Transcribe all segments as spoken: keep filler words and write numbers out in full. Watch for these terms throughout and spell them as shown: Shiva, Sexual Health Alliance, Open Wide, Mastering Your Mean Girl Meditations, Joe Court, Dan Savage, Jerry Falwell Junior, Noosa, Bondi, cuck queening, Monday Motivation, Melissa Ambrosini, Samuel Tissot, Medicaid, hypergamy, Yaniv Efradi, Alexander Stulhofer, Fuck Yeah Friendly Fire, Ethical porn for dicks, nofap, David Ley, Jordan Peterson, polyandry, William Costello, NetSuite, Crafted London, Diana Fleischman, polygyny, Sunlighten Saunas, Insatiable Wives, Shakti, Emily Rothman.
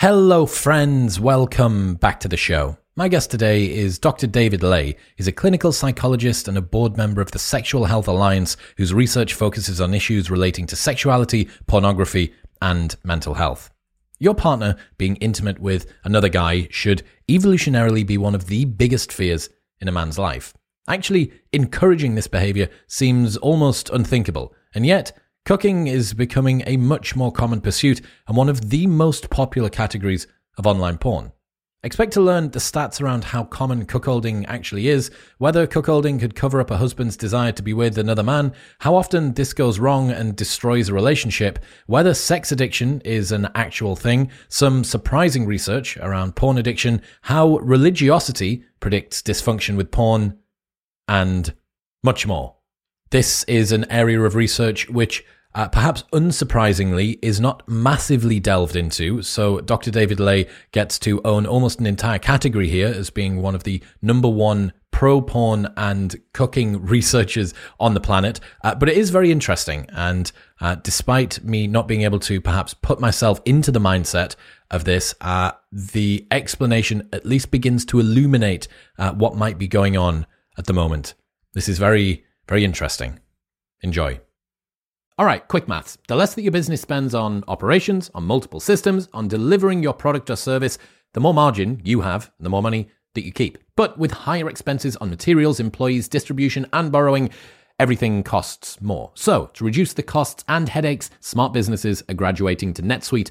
Hello friends, welcome back to the show. My guest today is Doctor David Ley. He's a clinical psychologist and a board member of the Sexual Health Alliance, whose research focuses on issues relating to sexuality, pornography, and mental health. Your partner being intimate with another guy should evolutionarily be one of the biggest fears in a man's life. Actually, encouraging this behavior seems almost unthinkable, and yet cooking is becoming a much more common pursuit and one of the most popular categories of online porn. Expect to learn the stats around how common cuckolding actually is, whether cuckolding could cover up a husband's desire to be with another man, how often this goes wrong and destroys a relationship, whether sex addiction is an actual thing, some surprising research around porn addiction, how religiosity predicts dysfunction with porn, and much more. This is an area of research which, uh, perhaps unsurprisingly, is not massively delved into, so Doctor David Ley gets to own almost an entire category here as being one of the number one pro-porn and cooking researchers on the planet. Uh, but it is very interesting, and uh, despite me not being able to perhaps put myself into the mindset of this, uh, the explanation at least begins to illuminate uh, what might be going on at the moment. This is very... Very interesting. Enjoy. All right, quick maths. The less that your business spends on operations, on multiple systems, on delivering your product or service, the more margin you have, the more money that you keep. But with higher expenses on materials, employees, distribution, and borrowing, everything costs more. So to reduce the costs and headaches, smart businesses are graduating to NetSuite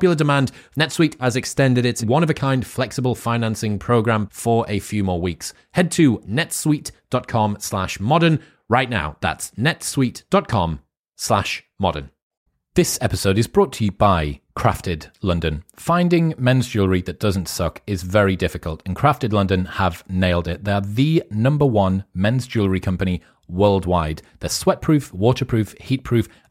demand, NetSuite has extended its one-of-a-kind flexible financing program for a few more weeks. Head to netsuite.com slash modern right now. That's netsuite.com slash modern. This episode is brought to you by Crafted London. Finding men's jewelry that doesn't suck is very difficult, and Crafted London have nailed it. They're the number one men's jewelry company worldwide. They're sweatproof, waterproof, heatproof,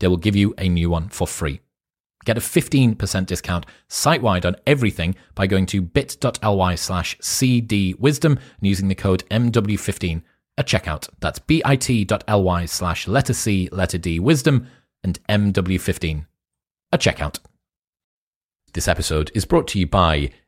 they will give you a new one for free. Get a fifteen percent discount site-wide on everything by going to bit.ly slash cdwisdom and using the code M W fifteen at checkout. That's bit.ly slash letter C, letter D, wisdom, and M W fifteen at checkout. This episode is brought to you by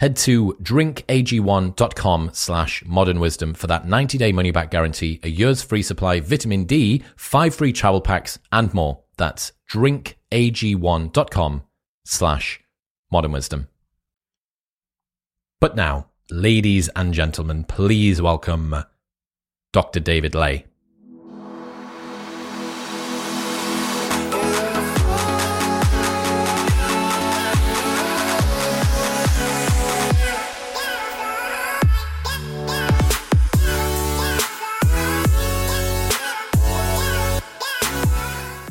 Head to drinkag1.com slash modernwisdom for that ninety-day money-back guarantee, a year's free supply, vitamin D, five free travel packs, and more. That's drinkag1.com slash modernwisdom. But now, ladies and gentlemen, please welcome Doctor David Ley.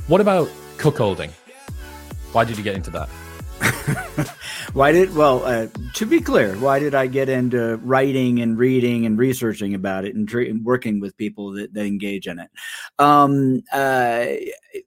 What about cuckolding? Why did you get into that? Why did, well, uh, to be clear, why did I get into writing and reading and researching about it and, tre- and working with people that, that engage in it? Um, uh,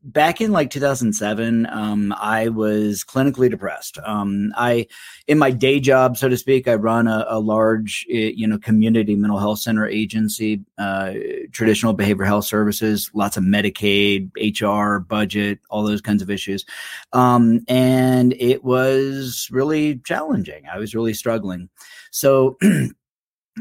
back in like two thousand seven, um, I was clinically depressed. Um, I, in my day job, so to speak, I run a, a large, you know, community mental health center agency, uh, traditional behavioral health services, lots of Medicaid, H R, budget, all those kinds of issues. Um, and it was really challenging. I was really struggling. So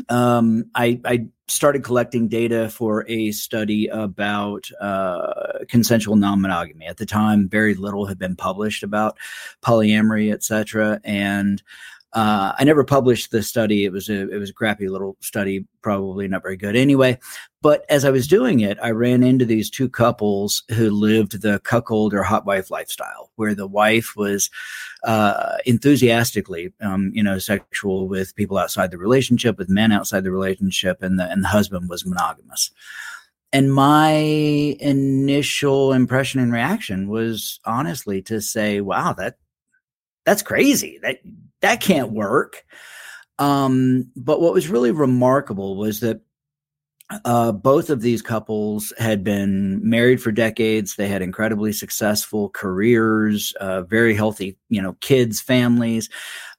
um, I, I started collecting data for a study about uh, consensual non-monogamy. At the time, very little had been published about polyamory, et cetera. And uh, I never published the study. It was a, it was a crappy little study, probably not very good anyway. But as I was doing it, I ran into these two couples who lived the cuckold or hot wife lifestyle, where the wife was uh, enthusiastically, um, you know, sexual with people outside the relationship, with men outside the relationship, and the and the husband was monogamous. And my initial impression and reaction was honestly to say, "Wow, that that's crazy. That that can't work." Um, but what was really remarkable was that Uh, both of these couples had been married for decades. They had incredibly successful careers, uh, very healthy, you know, kids, families,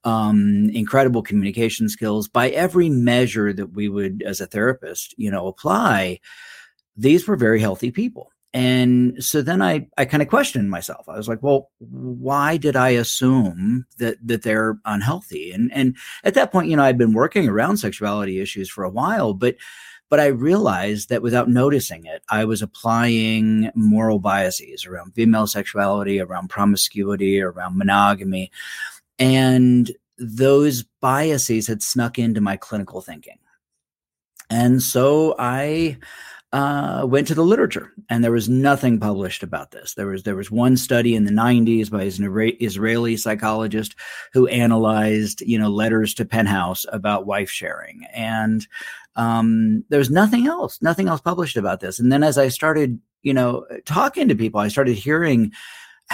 um, incredible communication skills. By every measure that we would, as a therapist, you know, apply, these were very healthy people. And so then I, I kind of questioned myself. I was like, well, why did I assume that, that they're unhealthy? And, and at that point, you know, I'd been working around sexuality issues for a while, but But I realized that without noticing it, I was applying moral biases around female sexuality, around promiscuity, around monogamy. And those biases had snuck into my clinical thinking. And so I uh, went to the literature, and there was nothing published about this. There was there was one study in the nineties by an Israeli psychologist who analyzed, you know, letters to Penthouse about wife sharing. And Um, there was nothing else, nothing else published about this. And then as I started, you know, talking to people, I started hearing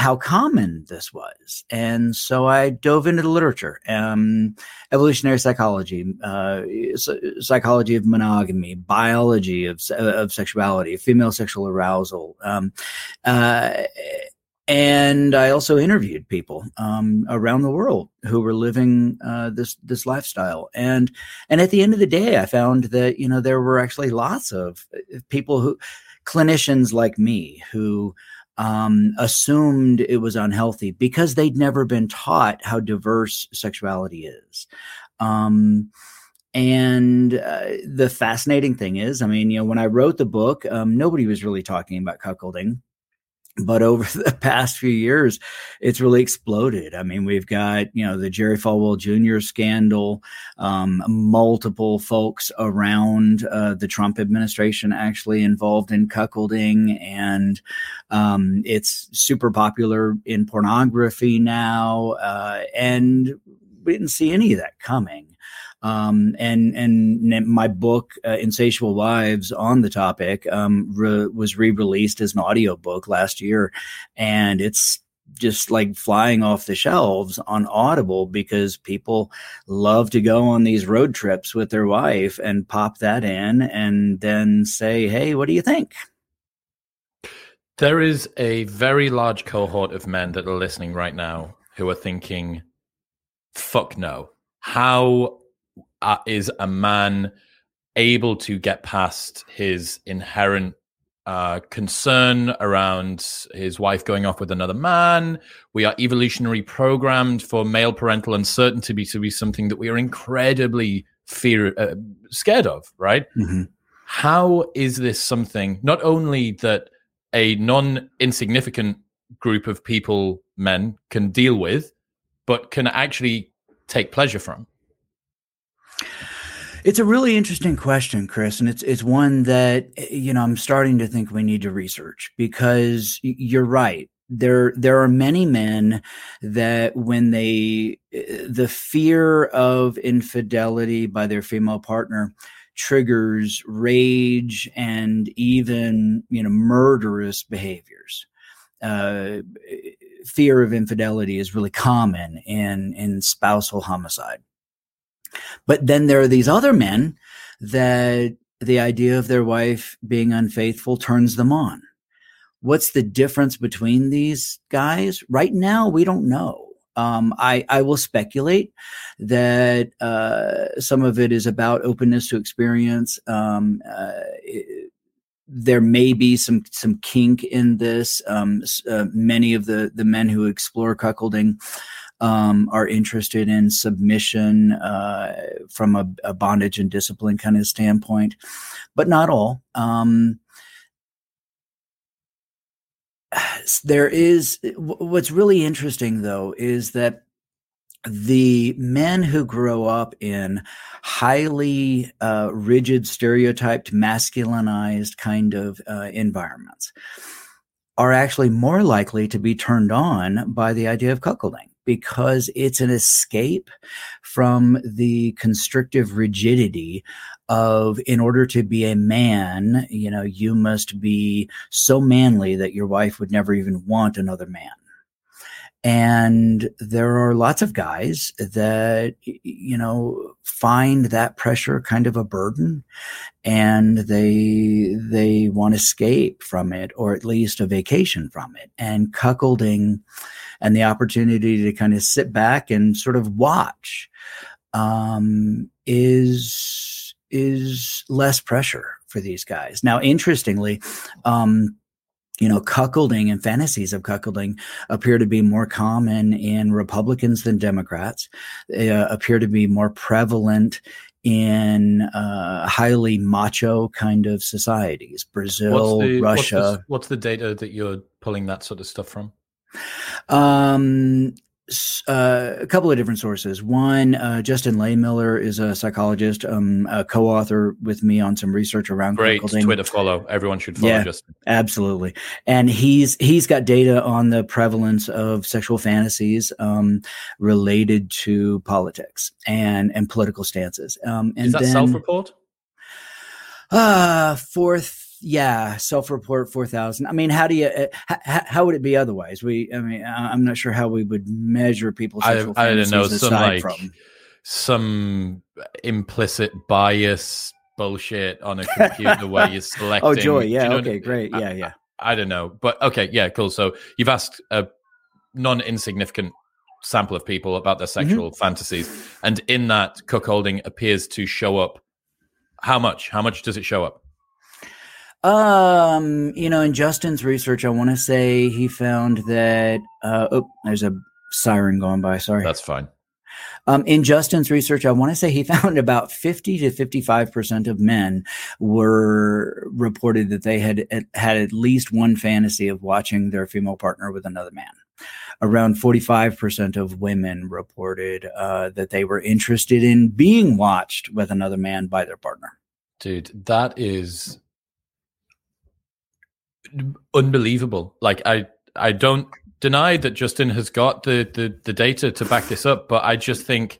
how common this was. And so I dove into the literature, um, evolutionary psychology, uh, psychology of monogamy, biology of, of sexuality, female sexual arousal, um, uh, and I also interviewed people um, around the world who were living uh, this this lifestyle. And and at the end of the day, I found that, you know, there were actually lots of people who, clinicians like me, who um, assumed it was unhealthy because they'd never been taught how diverse sexuality is. Um And uh, the fascinating thing is, I mean, you know, when I wrote the book, um, nobody was really talking about cuckolding. But over the past few years, it's really exploded. I mean, we've got, you know, the Jerry Falwell Junior scandal, um, multiple folks around uh, the Trump administration actually involved in cuckolding. And um, it's super popular in pornography now. Uh, and we didn't see any of that coming. Um, and and my book, uh, Insatiable Wives, on the topic um, re- was re-released as an audiobook last year. And it's just like flying off the shelves on Audible because people love to go on these road trips with their wife and pop that in and then say, hey, what do you think? There is a very large cohort of men that are listening right now who are thinking, fuck no. How Uh, is a man able to get past his inherent uh, concern around his wife going off with another man? We are evolutionarily programmed for male parental uncertainty to be, to be something that we are incredibly fear uh, scared of, right? Mm-hmm. How is this something not only that a non-insignificant group of people, men, can deal with, but can actually take pleasure from? It's a really interesting question, Chris, and it's it's one that, you know, I'm starting to think we need to research, because you're right. There there are many men that when they the fear of infidelity by their female partner triggers rage and even, you know, murderous behaviors. Uh, fear of infidelity is really common in, in spousal homicide. But then there are these other men that the idea of their wife being unfaithful turns them on. What's the difference between these guys? Right now, we don't know. Um, I, I will speculate that uh, some of it is about openness to experience. Um, uh, it, there may be some some kink in this. Um, uh, many of the, the men who explore cuckolding um, are interested in submission uh, from a, a bondage and discipline kind of standpoint, but not all. Um, There is what's really interesting, though, is that the men who grow up in highly uh, rigid, stereotyped, masculinized kind of uh, environments are actually more likely to be turned on by the idea of cuckolding, because it's an escape from the constrictive rigidity of, in order to be a man, you know, you must be so manly that your wife would never even want another man. And there are lots of guys that, you know, find that pressure kind of a burden, and they they want to escape from it, or at least a vacation from it. And cuckolding and the opportunity to kind of sit back and sort of watch um, is is less pressure for these guys. Now, interestingly, um, you know, cuckolding and fantasies of cuckolding appear to be more common in Republicans than Democrats. They uh, appear to be more prevalent in uh, highly macho kind of societies, Brazil, what's the, Russia. What's the, what's the data that you're pulling that sort of stuff from? Um, uh, a couple of different sources. One, uh, Justin Laymiller is a psychologist, um, a co-author with me on some research around Great cuckolding. Twitter follow. Everyone should follow yeah, Justin. Absolutely. And he's he's got data on the prevalence of sexual fantasies um, related to politics and, and political stances. Um, and is that then, self-report? Uh, fourth. Yeah, self-report four thousand. I mean, how do you? Uh, h- how would it be otherwise? We, I mean, I'm not sure how we would measure people's sexual I, fantasies I don't know, some aside like, from some implicit bias bullshit on a computer where you're selecting. Oh, joy! Yeah, you know, okay, great. Yeah, yeah. I, I don't know, but okay, yeah, cool. So you've asked a non-insignificant sample of people about their sexual mm-hmm. fantasies, and in that, cuckolding appears to show up. How much? How much does it show up? Um, you know, in Justin's research, I want to say he found that, uh, oh, there's a siren going by. Sorry. That's fine. Um, in Justin's research, I want to say he found about fifty to fifty-five percent of men were reported that they had, had at least one fantasy of watching their female partner with another man. Around forty-five percent of women reported, uh, that they were interested in being watched with another man by their partner. Dude, that is unbelievable. Like, I I don't deny that Justin has got the, the the data to back this up, but I just think,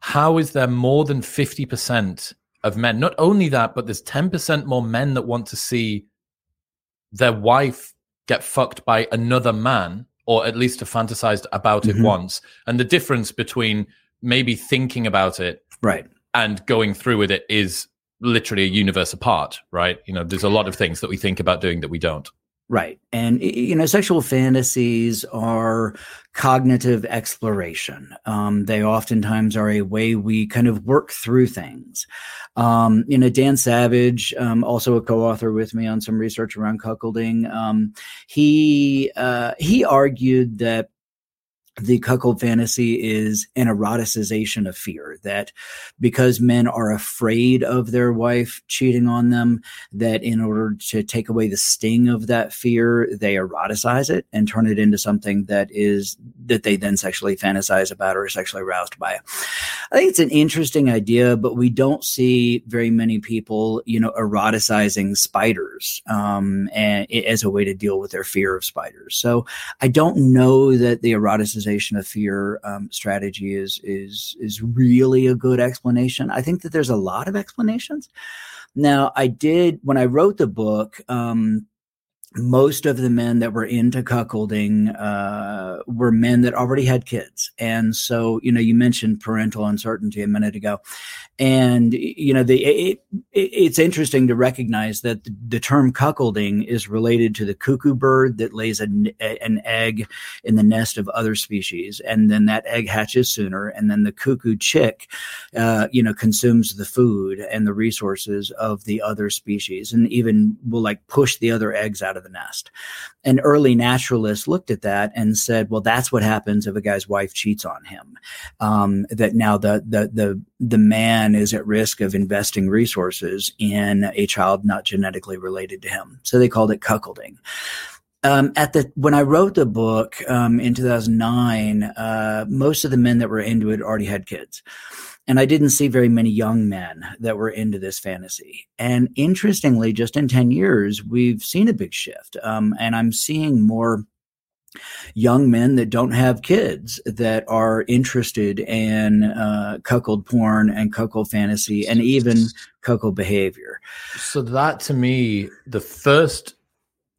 how is there more than fifty percent of men? Not only that, but there's ten percent more men that want to see their wife get fucked by another man, or at least have fantasized about mm-hmm. it once. And the difference between maybe thinking about it right and going through with it is literally a universe apart, right? You know, there's a lot of things that we think about doing that we don't. Right. And, you know, sexual fantasies are cognitive exploration. Um, they oftentimes are a way we kind of work through things. Um, you know, Dan Savage, um, also a co-author with me on some research around cuckolding, um, he, uh, he argued that the cuckold fantasy is an eroticization of fear, that because men are afraid of their wife cheating on them, that in order to take away the sting of that fear, they eroticize it and turn it into something that is, that they then sexually fantasize about or are sexually aroused by. I think it's an interesting idea, but we don't see very many people, you know, eroticizing spiders um, and, as a way to deal with their fear of spiders. So I don't know that the eroticization of fear um, strategy is is is really a good explanation. I think that there's a lot of explanations. Now, I did, when I wrote the book, um, most of the men that were into cuckolding uh, were men that already had kids. And so, you know, you mentioned parental uncertainty a minute ago. And, you know, the it, it, it's interesting to recognize that the, the term cuckolding is related to the cuckoo bird that lays an, an egg in the nest of other species. And then that egg hatches sooner. And then the cuckoo chick, uh, you know, consumes the food and the resources of the other species, and even will like push the other eggs out of the nest. And early naturalists looked at that and said, well, that's what happens if a guy's wife cheats on him, um, that now the, the, the, the man is at risk of investing resources in a child not genetically related to him. So they called it cuckolding. Um, at the when I wrote the book um, in two thousand nine, uh, most of the men that were into it already had kids. And I didn't see very many young men that were into this fantasy. And interestingly, just in ten years, we've seen a big shift. Um, and I'm seeing more young men that don't have kids that are interested in uh, cuckold porn and cuckold fantasy and even cuckold behavior. So that, to me, the first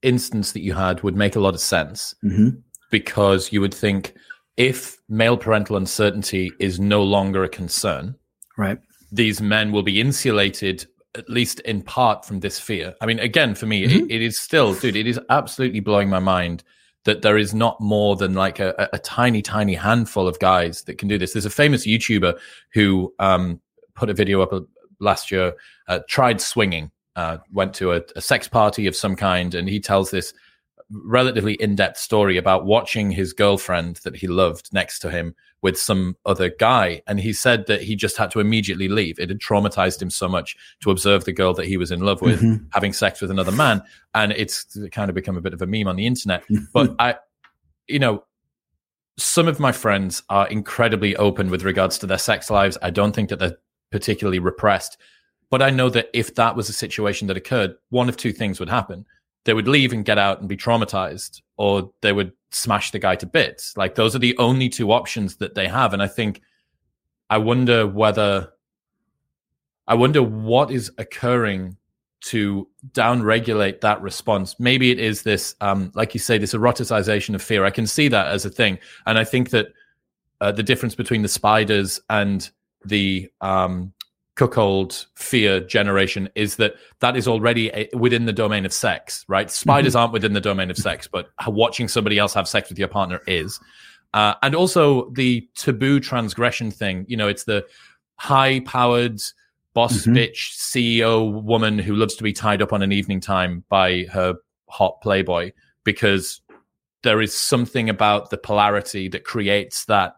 instance that you had would make a lot of sense, mm-hmm. because you would think, if male parental uncertainty is no longer a concern, right, these men will be insulated, at least in part, from this fear. I mean, again, for me, mm-hmm. it, it is still, dude, it is absolutely blowing my mind that there is not more than like a, a, a tiny, tiny handful of guys that can do this. There's a famous YouTuber who um, put a video up last year, uh, tried swinging, uh, went to a, a sex party of some kind, and he tells this relatively in-depth story about watching his girlfriend that he loved next to him with some other guy. And he said that he just had to immediately leave. It had traumatized him so much to observe the girl that he was in love with, mm-hmm. having sex with another man. And it's kind of become a bit of a meme on the internet. But I, you know, some of my friends are incredibly open with regards to their sex lives. I don't think that they're particularly repressed, but I know that if that was a situation that occurred, one of two things would happen. They would leave and get out and be traumatized, or they would smash the guy to bits. Like, those are the only two options that they have. And I think, I wonder whether, I wonder what is occurring to downregulate that response. Maybe it is this, um, like you say, this eroticization of fear. I can see that as a thing. And I think that uh, the difference between the spiders and the um, cuckold fear generation is that that is already a, within the domain of sex, right? Spiders mm-hmm. aren't within the domain of sex, but watching somebody else have sex with your partner is. Uh, and also the taboo transgression thing. You know, it's the high-powered boss mm-hmm. bitch C E O woman who loves to be tied up on an evening time by her hot playboy, because there is something about the polarity that creates that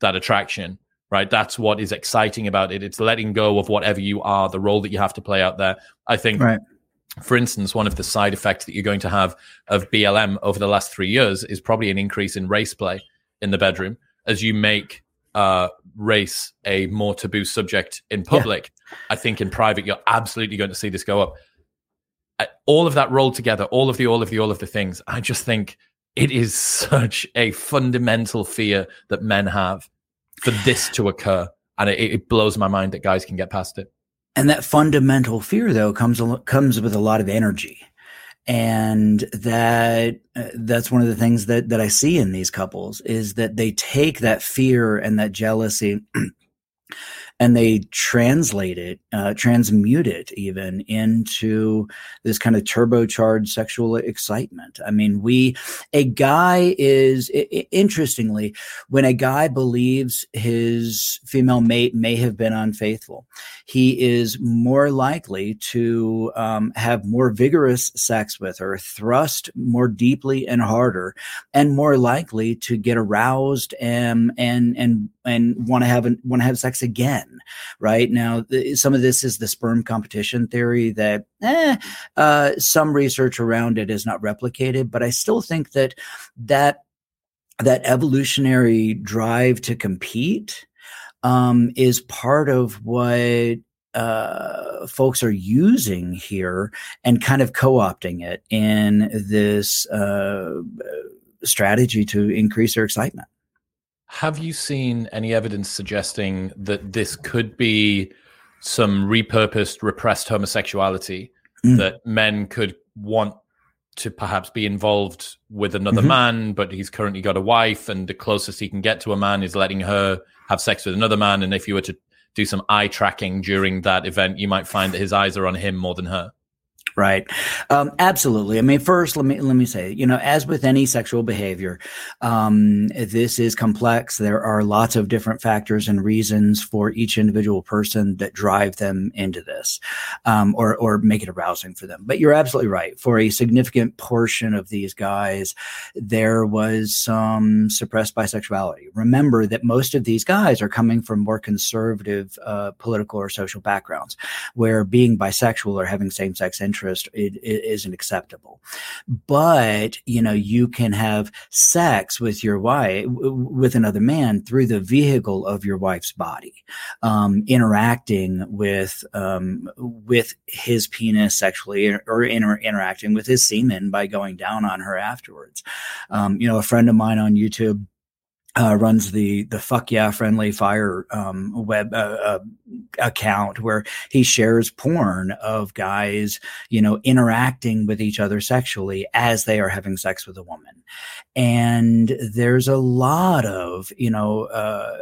that attraction. Right, that's what is exciting about it. It's letting go of whatever you are, the role that you have to play out there. I think, right. for instance, one of the side effects that you're going to have of B L M over the last three years is probably an increase in race play in the bedroom, as you make uh, race a more taboo subject in public. Yeah. I think in private, you're absolutely going to see this go up. I, all of that rolled together, all of the, all of the, all of the things. I just think it is such a fundamental fear that men have for this to occur, and it, it blows my mind that guys can get past it. And that fundamental fear, though, comes comes with a lot of energy, and that uh, that's one of the things that that I see in these couples, is that they take that fear and that jealousy and they translate it, uh, transmute it even into this kind of turbocharged sexual excitement. I mean, we, a guy is, I- I- interestingly, when a guy believes his female mate may have been unfaithful, he is more likely to um, have more vigorous sex with her, thrust more deeply and harder, and more likely to get aroused and, and, and, and want to have an, want to have sex again, right? Now, th- some of this is the sperm competition theory that eh, uh, some research around it is not replicated, but I still think that that, that evolutionary drive to compete um, is part of what uh, folks are using here and kind of co-opting it in this uh, strategy to increase their excitement. Have you seen any evidence suggesting that this could be some repurposed, repressed homosexuality, mm. that men could want to perhaps be involved with another mm-hmm. man, but he's currently got a wife, and the closest he can get to a man is letting her have sex with another man. And if you were to do some eye tracking during that event, you might find that his eyes are on him more than her. Right. Um, absolutely. I mean, first, let me let me say, you know, as with any sexual behavior, um, this is complex. There are lots of different factors and reasons for each individual person that drive them into this, um, or or make it arousing for them. But you're absolutely right. For a significant portion of these guys, there was some suppressed bisexuality. Remember that most of these guys are coming from more conservative uh, political or social backgrounds, where being bisexual or having same-sex interests It, it isn't acceptable. But, you know, you can have sex with your wife, with another man, through the vehicle of your wife's body, um, interacting with um, with his penis sexually, or, or inter- interacting with his semen by going down on her afterwards. Um, you know, a friend of mine on YouTube Uh, runs the the Fuck Yeah Friendly Fire um, web uh, uh, account, where he shares porn of guys, you know, interacting with each other sexually as they are having sex with a woman. And there's a lot of, you know, uh,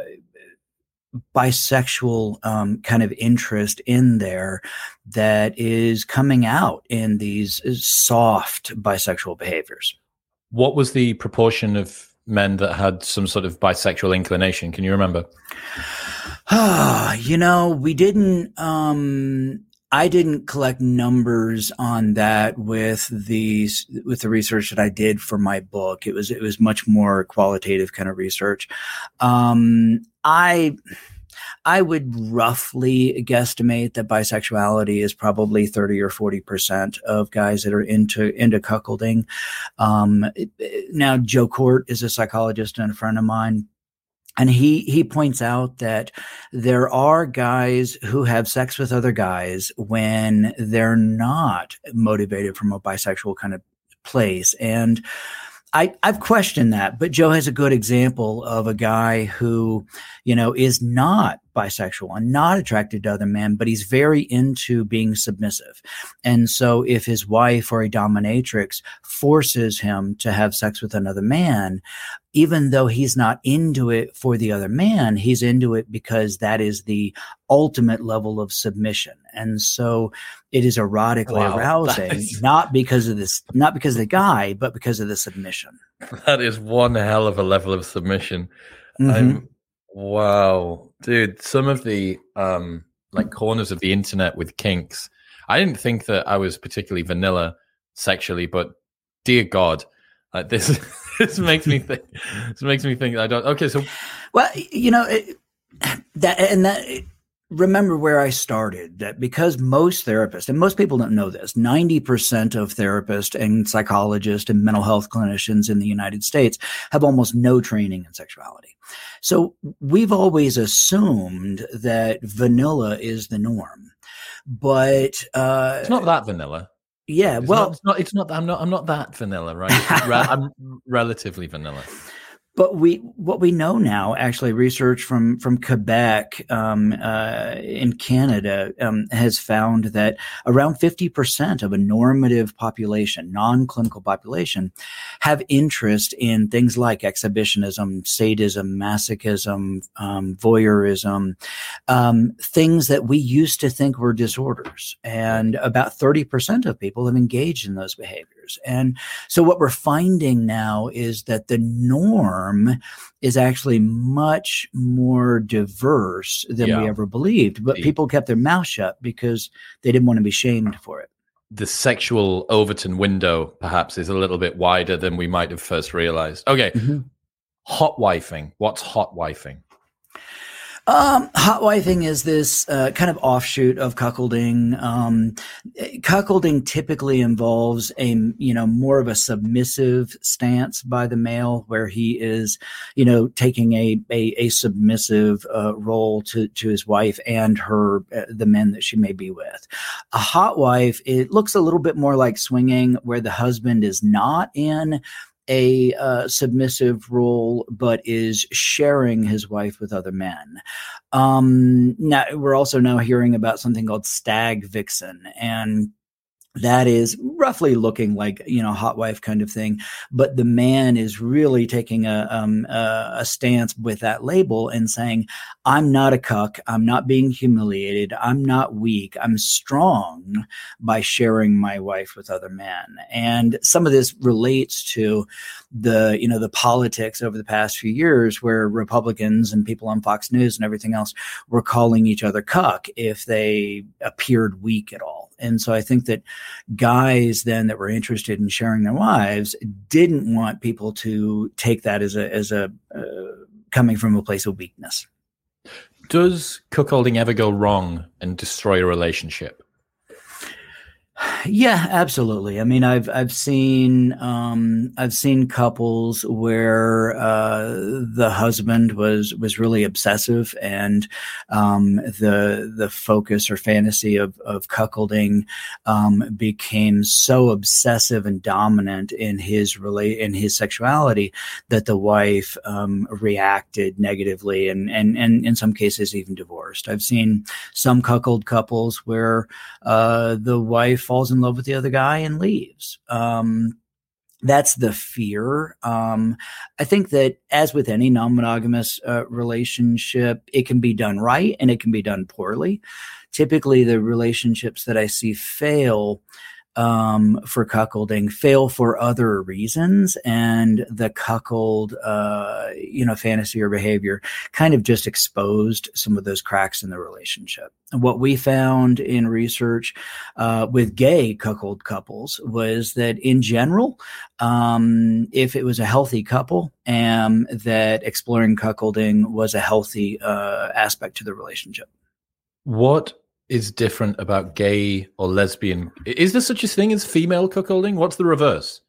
bisexual um, kind of interest in there that is coming out in these soft bisexual behaviors. What was the proportion of men that had some sort of bisexual inclination? Can you remember? You know, we didn't, um, I didn't collect numbers on that with the, with the research that I did for my book. It was, it was much more qualitative kind of research. Um, I, I would roughly guesstimate that bisexuality is probably thirty or forty percent of guys that are into into cuckolding. Um, now, Joe Court is a psychologist and a friend of mine, and he he points out that there are guys who have sex with other guys when they're not motivated from a bisexual kind of place. And I, I've questioned that, but Joe has a good example of a guy who, you know, is not bisexual and not attracted to other men, but he's very into being submissive. And so if his wife or a dominatrix forces him to have sex with another man, even though he's not into it for the other man, he's into it because that is the ultimate level of submission. And so it is erotically wow, arousing, is... not because of this, not because of the guy, but because of the submission. That is one hell of a level of submission. Mm-hmm. I'm, wow, dude, some of the um, like corners of the internet with kinks. I didn't think that I was particularly vanilla sexually, but dear God, uh, this this makes me think. This makes me think. I don't. Okay, so well, you know it, that and that. It, Remember where I started, that because most therapists, and most people don't know this, ninety percent of therapists and psychologists and mental health clinicians in the United States have almost no training in sexuality. So we've always assumed that vanilla is the norm, but uh, it's not that vanilla. Yeah. It's well, not, it's not, it's not, I'm not, I'm not that vanilla, right? Re- I'm relatively vanilla. But we, what we know now, actually, research from from Quebec um, uh, in Canada um, has found that around fifty percent of a normative population, non-clinical population, have interest in things like exhibitionism, sadism, masochism, um, voyeurism, um, things that we used to think were disorders. And about thirty percent of people have engaged in those behaviors. And so what we're finding now is that the norm is actually much more diverse than yeah. we ever believed, but people kept their mouth shut because they didn't want to be shamed for it. The sexual Overton window perhaps is a little bit wider than we might have first realized. Okay. Mm-hmm. Hot wifing. What's hot wifing? Um, hot wifing is this uh, kind of offshoot of cuckolding. Um, cuckolding typically involves a, you know, more of a submissive stance by the male, where he is, you know, taking a a, a submissive uh, role to to his wife and her uh, the men that she may be with. A hot wife, it looks a little bit more like swinging, where the husband is not in a uh, submissive role, but is sharing his wife with other men. Um, now, we're also now hearing about something called stag vixen, and that is roughly looking like, you know, hot wife kind of thing. But the man is really taking a, um, a, a stance with that label and saying, I'm not a cuck. I'm not being humiliated. I'm not weak. I'm strong by sharing my wife with other men. And some of this relates to the, you know, the politics over the past few years where Republicans and people on Fox News and everything else were calling each other cuck if they appeared weak at all. And so I think that guys then that were interested in sharing their wives didn't want people to take that as a as a uh, coming from a place of weakness. Does cuckolding ever go wrong and destroy a relationship? Yeah, absolutely. I mean, I've I've seen um, I've seen couples where uh, the husband was was really obsessive, and um, the the focus or fantasy of of cuckolding um, became so obsessive and dominant in his rela- in his sexuality that the wife um, reacted negatively, and and and in some cases even divorced. I've seen some cuckold couples where uh, the wife falls in love with the other guy and leaves. Um, that's the fear. Um, I think that as with any non-monogamous uh, relationship, it can be done right and it can be done poorly. Typically, the relationships that I see fail um, for cuckolding fail for other reasons. And the cuckold, uh, you know, fantasy or behavior kind of just exposed some of those cracks in the relationship. What we found in research, uh, with gay cuckold couples was that in general, um, if it was a healthy couple, um, that exploring cuckolding was a healthy, uh, aspect to the relationship. What is different about gay or lesbian? Is there such a thing as female cuckolding? What's the reverse?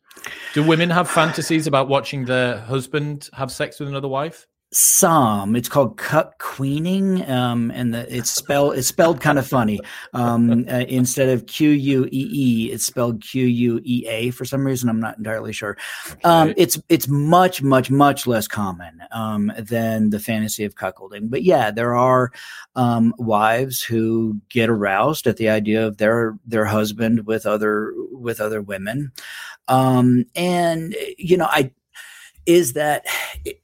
Do women have fantasies about watching their husband have sex with another wife? Some. It's called cuck queening, um, and the, it's spelled it's spelled kind of funny. Um, uh, instead of Q U E E, it's spelled Q U E A for some reason. I'm not entirely sure. Um, okay. It's it's much much much less common um, than the fantasy of cuckolding. But yeah, there are um, wives who get aroused at the idea of their their husband with other with other women, um, and you know, I is that. It,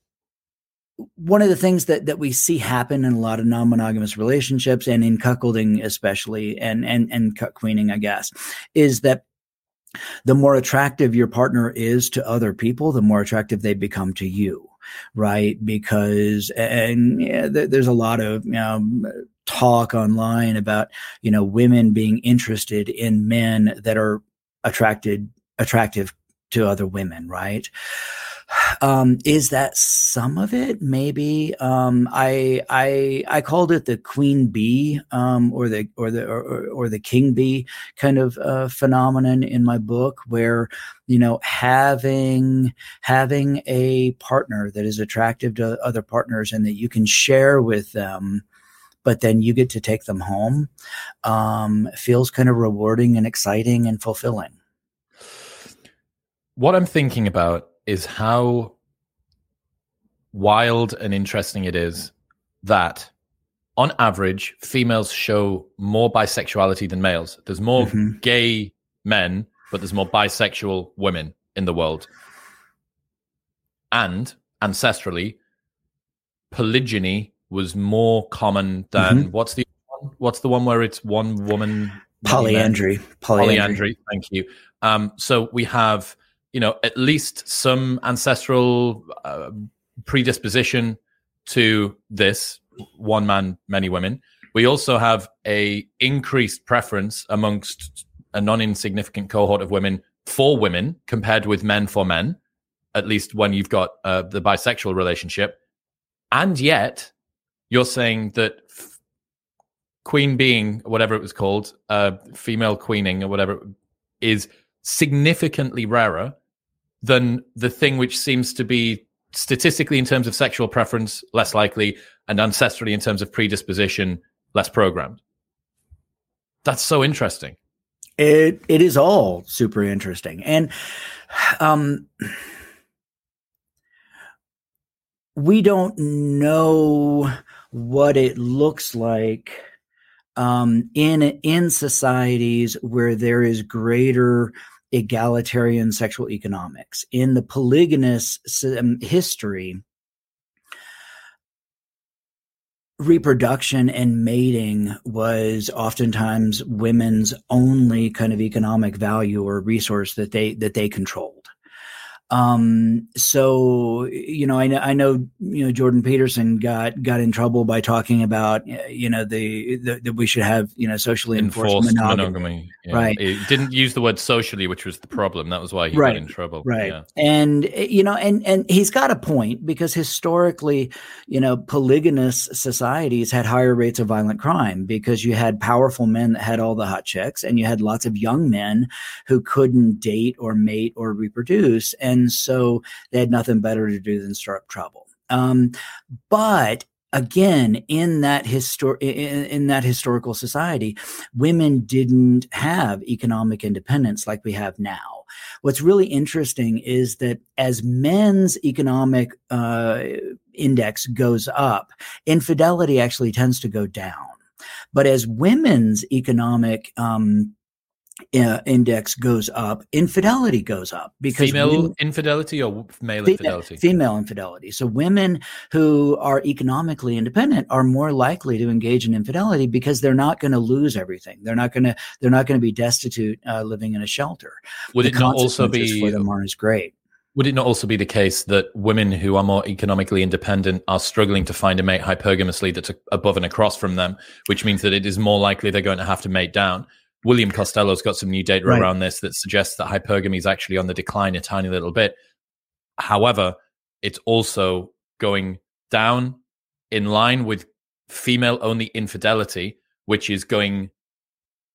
One of the things that, that we see happen in a lot of non-monogamous relationships and in cuckolding especially, and and and cuck queening, I guess, is that the more attractive your partner is to other people, the more attractive they become to you, right? Because and yeah, there's a lot of you know, talk online about you know women being interested in men that are attracted attractive to other women, right? Um, is that some of it? Maybe um, I I I called it the queen bee um, or the or the or, or the king bee kind of uh, phenomenon in my book, where you know having having a partner that is attractive to other partners and that you can share with them, but then you get to take them home, um, feels kind of rewarding and exciting and fulfilling. What I'm thinking about is how wild and interesting it is that, on average, females show more bisexuality than males. There's more mm-hmm. gay men, but there's more bisexual women in the world. And, ancestrally, polygyny was more common than... Mm-hmm. What's the what's the one where it's one woman... Polyandry. Polyandry. Polyandry, thank you. Um, so we have... you know, at least some ancestral uh, predisposition to this one man, many women. We also have a increased preference amongst a non-insignificant cohort of women for women compared with men for men, at least when you've got uh, the bisexual relationship. And yet you're saying that f- queen being, whatever it was called, uh, female queening or whatever, is significantly rarer than the thing which seems to be statistically in terms of sexual preference less likely and ancestrally in terms of predisposition less programmed. That's so interesting. It it is all super interesting. And um we don't know what it looks like um, in in societies where there is greater egalitarian sexual economics. In the polygynous history, reproduction and mating was oftentimes women's only kind of economic value or resource that they that they controlled. Um, so, you know, I know, I know, you know, Jordan Peterson got, got in trouble by talking about, you know, the, the that we should have, you know, socially enforced, enforced monogamy. monogamy yeah. Right. It didn't use the word socially, which was the problem. That was why he right. got in trouble. Right. Yeah. And, you know, and, and he's got a point, because historically, you know, polygynous societies had higher rates of violent crime because you had powerful men that had all the hot chicks, and you had lots of young men who couldn't date or mate or reproduce. And And so they had nothing better to do than start trouble. Um, but again, in that histor- in, in that historical society, women didn't have economic independence like we have now. What's really interesting is that as men's economic uh, index goes up, infidelity actually tends to go down. But as women's economic um Uh, index goes up, infidelity goes up, because female women, infidelity or male infidelity? Female infidelity. So women who are economically independent are more likely to engage in infidelity because they're not going to lose everything. They're not going to. They're not going to be destitute, uh, living in a shelter. Would the it not also be for them aren't as great? Would it not also be the case that women who are more economically independent are struggling to find a mate hypergamously that's above and across from them, which means that it is more likely they're going to have to mate down? William Costello's got some new data right. around this that suggests that hypergamy is actually on the decline a tiny little bit. However, it's also going down in line with female-only infidelity, which is going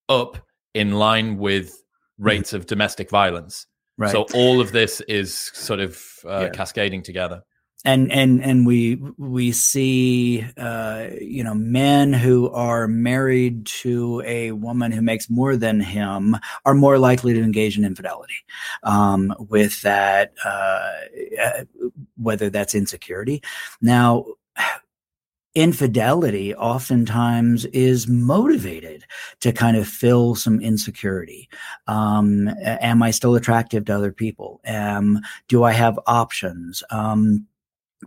up in line with rates of domestic violence. Right. So all of this is sort of uh, yeah. cascading together. And and and we we see uh, you know, men who are married to a woman who makes more than him are more likely to engage in infidelity. Um, with that, uh, whether that's insecurity. Now, infidelity oftentimes is motivated to kind of fill some insecurity. Um, am I still attractive to other people? Um, do I have options? Um,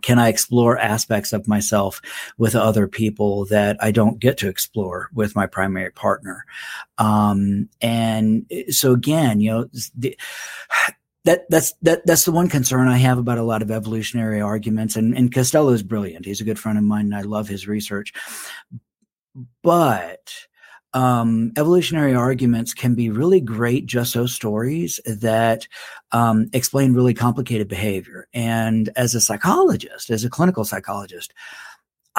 Can I explore aspects of myself with other people that I don't get to explore with my primary partner? Um, and so again, you know, the, that, that's, that, that's the one concern I have about a lot of evolutionary arguments. And, and Costello is brilliant. He's a good friend of mine, and I love his research. But Um, evolutionary arguments can be really great just-so stories that um, explain really complicated behavior. And as a psychologist, as a clinical psychologist,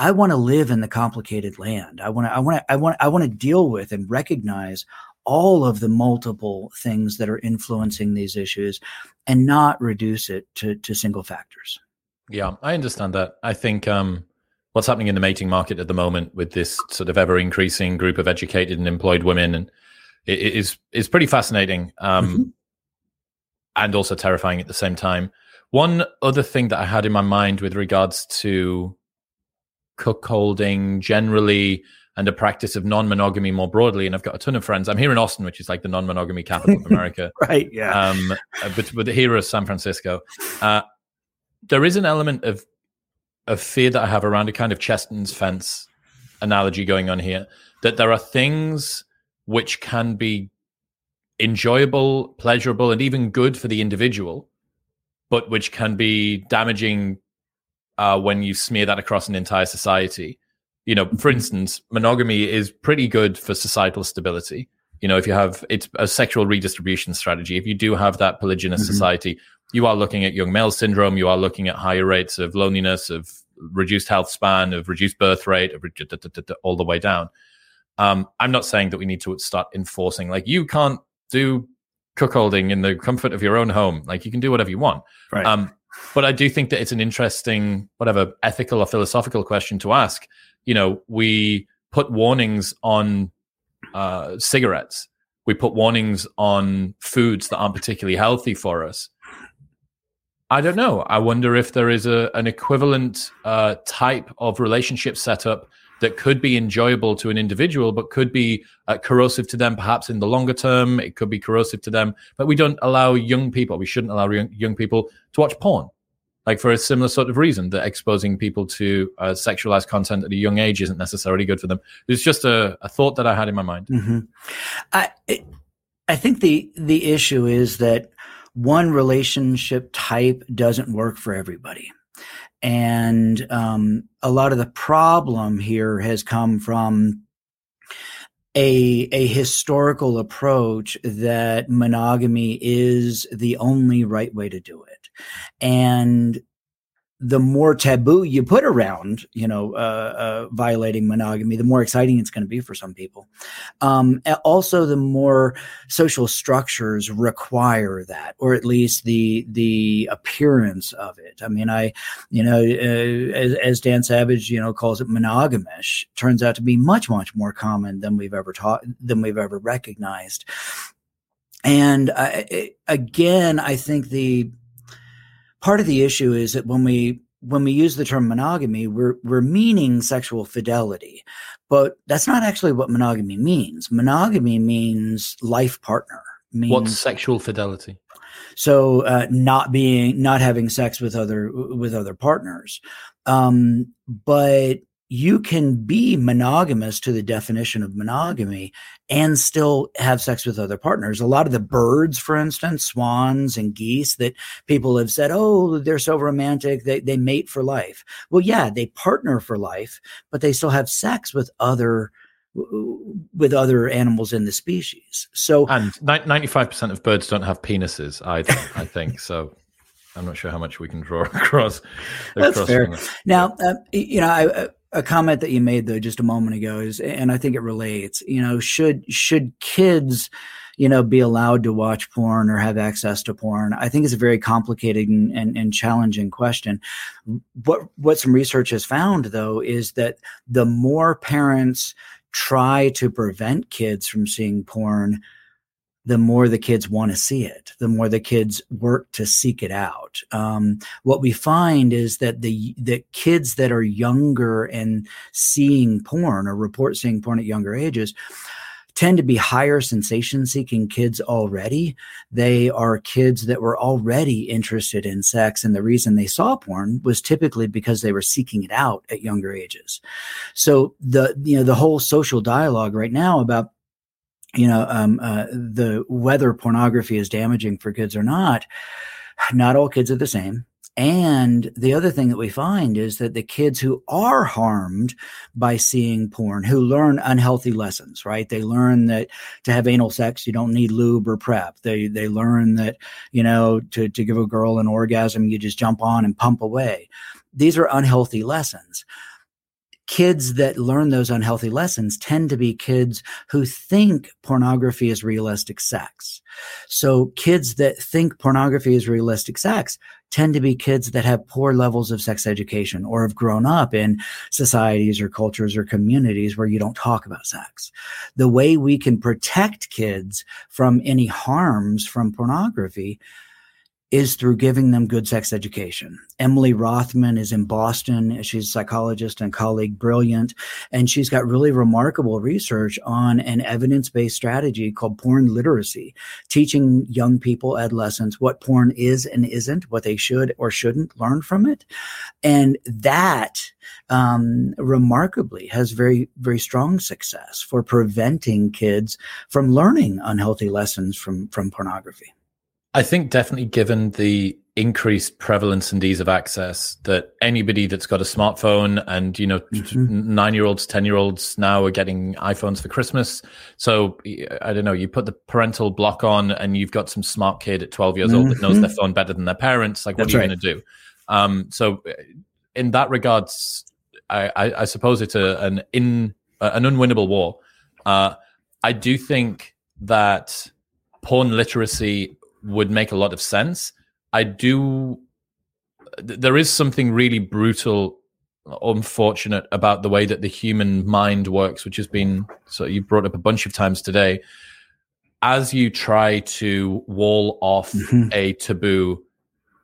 I want to live in the complicated land. I want to, I want to, I want, I want to deal with and recognize all of the multiple things that are influencing these issues, and not reduce it to to single factors. Yeah, I understand that. I think. Um... What's happening in the mating market at the moment with this sort of ever increasing group of educated and employed women, and it, it is is pretty fascinating, um, mm-hmm. and also terrifying at the same time. One other thing that I had in my mind with regards to cuckolding generally and the practice of non-monogamy more broadly, and I've got a ton of friends. I'm here in Austin, which is like the non-monogamy capital of America, right? Yeah, um, but but here is San Francisco. Uh, there is an element of of fear that I have around a kind of Cheston's fence analogy going on here, that there are things which can be enjoyable, pleasurable, and even good for the individual, but which can be damaging uh, when you smear that across an entire society. You know, for instance, monogamy is pretty good for societal stability. You know, if you have, it's a sexual redistribution strategy. If you do have that polygynous mm-hmm. society, you are looking at young male syndrome. You are looking at higher rates of loneliness, of reduced health span, of reduced birth rate, of re- d- d- d- d- d- all the way down. Um, I'm not saying that we need to start enforcing, like, you can't do cuckolding in the comfort of your own home. Like, you can do whatever you want. Right. Um, but I do think that it's an interesting, whatever, ethical or philosophical question to ask. You know, we put warnings on uh, cigarettes. We put warnings on foods that aren't particularly healthy for us. I don't know. I wonder if there is a, an equivalent uh, type of relationship setup that could be enjoyable to an individual, but could be uh, corrosive to them perhaps in the longer term. It could be corrosive to them, but we don't allow young people, we shouldn't allow young, young people to watch porn. Like for a similar sort of reason, that exposing people to uh, sexualized content at a young age isn't necessarily good for them. It's just a, a thought that I had in my mind. Mm-hmm. I I think the the issue is that one relationship type doesn't work for everybody. And um, a lot of the problem here has come from a a historical approach that monogamy is the only right way to do it. And the more taboo you put around, you know, uh, uh, violating monogamy, the more exciting it's going to be for some people. Um, also, the more social structures require that, or at least the the appearance of it. I mean, I, you know, uh, as, as Dan Savage, you know, calls it, monogamish turns out to be much, much more common than we've ever taught, than we've ever recognized. And uh, it, again, I think the part of the issue is that when we when we use the term monogamy, we're we're meaning sexual fidelity, but that's not actually what monogamy means. Monogamy means life partner. Means, what's sexual fidelity? So uh, not being not having sex with other with other partners, um, but you can be monogamous to the definition of monogamy and still have sex with other partners. A lot of the birds, for instance, swans and geese that people have said, oh, they're so romantic, they, they mate for life. Well, yeah, they partner for life, but they still have sex with other with other animals in the species. So, and ninety-five percent of birds don't have penises either, I think, so. I'm not sure how much we can draw across. That's across fair. That. Now, uh, you know, I, a comment that you made though just a moment ago is, and I think it relates. You know, should should kids, you know, be allowed to watch porn or have access to porn? I think it's a very complicated and, and, and challenging question. What what some research has found though is that the more parents try to prevent kids from seeing porn, the more the kids want to see it, the more the kids work to seek it out. Um, what we find is that the the kids that are younger and seeing porn or report seeing porn at younger ages tend to be higher sensation-seeking kids already. They are kids that were already interested in sex, and the reason they saw porn was typically because they were seeking it out at younger ages. So the you know the whole social dialogue right now about you know, um, uh, the whether pornography is damaging for kids or not, not all kids are the same. And the other thing that we find is that the kids who are harmed by seeing porn, who learn unhealthy lessons, right? They learn that to have anal sex, you don't need lube or prep. They they learn that, you know, to, to give a girl an orgasm, you just jump on and pump away. These are unhealthy lessons. Kids that learn those unhealthy lessons tend to be kids who think pornography is realistic sex. So kids that think pornography is realistic sex tend to be kids that have poor levels of sex education or have grown up in societies or cultures or communities where you don't talk about sex. The way we can protect kids from any harms from pornography is through giving them good sex education. Emily Rothman is in Boston. She's a psychologist and colleague, brilliant. And she's got really remarkable research on an evidence-based strategy called porn literacy, teaching young people, adolescents, what porn is and isn't, what they should or shouldn't learn from it. And that um, remarkably has very, very strong success for preventing kids from learning unhealthy lessons from, from pornography. I think definitely given the increased prevalence and ease of access that anybody that's got a smartphone and, you know, mm-hmm. nine-year-olds, ten-year-olds now are getting iPhones for Christmas. So, I don't know, you put the parental block on and you've got some smart kid at twelve years mm-hmm. old that knows their phone better than their parents. Like, that's what are you right. going to do? Um, so, in that regard, I, I, I suppose it's a, an, in, uh, an unwinnable war. Uh, I do think that porn literacy would make a lot of sense. I do. Th- there is something really brutal, unfortunate about the way that the human mind works, which has been so you brought up a bunch of times today. As you try to wall off mm-hmm. a taboo,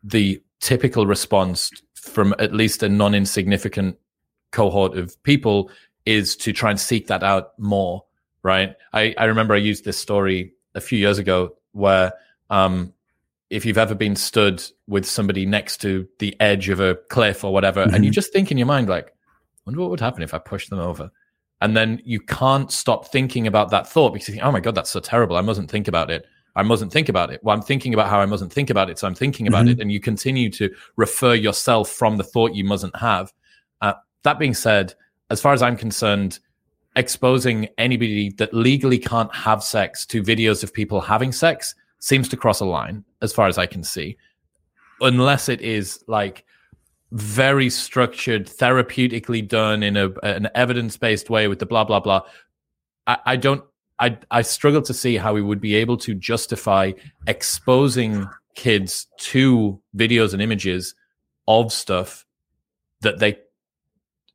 the typical response from at least a non-insignificant cohort of people is to try and seek that out more, right? I, I remember I used this story a few years ago where um, if you've ever been stood with somebody next to the edge of a cliff or whatever, mm-hmm. and you just think in your mind, like, I wonder what would happen if I pushed them over. And then you can't stop thinking about that thought because you think, oh my God, that's so terrible. I mustn't think about it. I mustn't think about it. Well, I'm thinking about how I mustn't think about it. So I'm thinking about mm-hmm. it. And you continue to refer yourself from the thought you mustn't have. Uh, that being said, as far as I'm concerned, exposing anybody that legally can't have sex to videos of people having sex seems to cross a line, as far as I can see, unless it is like very structured, therapeutically done in a an evidence-based way with the blah, blah, blah. I, I don't, I, I struggle to see how we would be able to justify exposing kids to videos and images of stuff that they,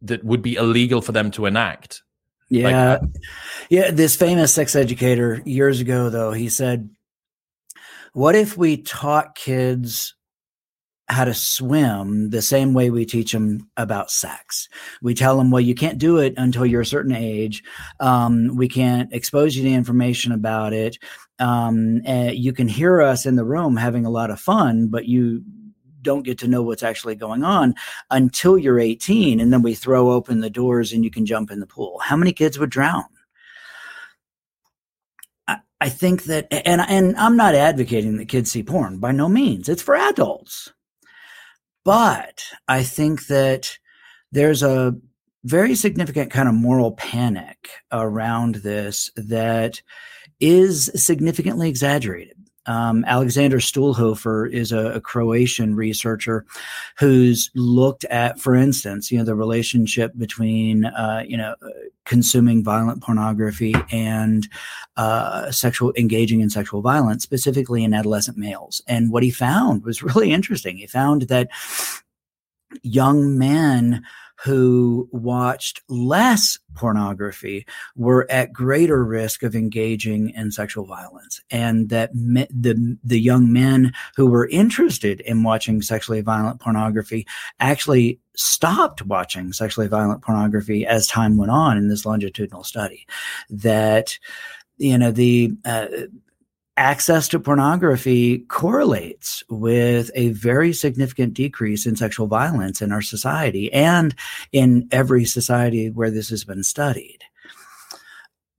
that would be illegal for them to enact. Yeah. Like, yeah. This famous sex educator years ago, though, he said, what if we taught kids how to swim the same way we teach them about sex? We tell them, well, you can't do it until you're a certain age. Um, we can't expose you to information about it. Um, you can hear us in the room having a lot of fun, but you don't get to know what's actually going on until you're eighteen. And then we throw open the doors and you can jump in the pool. How many kids would drown? I think that, and, and I'm not advocating that kids see porn by no means. It's for adults. But I think that there's a very significant kind of moral panic around this that is significantly exaggerated. Um, Alexander Stulhofer is a, a Croatian researcher who's looked at, for instance, you know, the relationship between, uh, you know, consuming violent pornography and uh, sexual engaging in sexual violence, specifically in adolescent males. And what he found was really interesting. He found that young men who watched less pornography were at greater risk of engaging in sexual violence, and that me, the the young men who were interested in watching sexually violent pornography actually stopped watching sexually violent pornography as time went on in this longitudinal study. That, you know, the uh, access to pornography correlates with a very significant decrease in sexual violence in our society and in every society where this has been studied.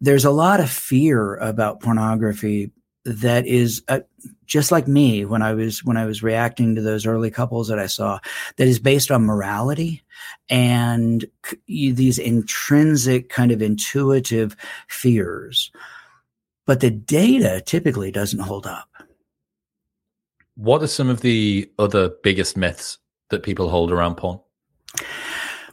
There's a lot of fear about pornography that is uh, just like me when I was when I was reacting to those early couples that I saw, that is based on morality and c- these intrinsic kind of intuitive fears. But the data typically doesn't hold up. What are some of the other biggest myths that people hold around porn?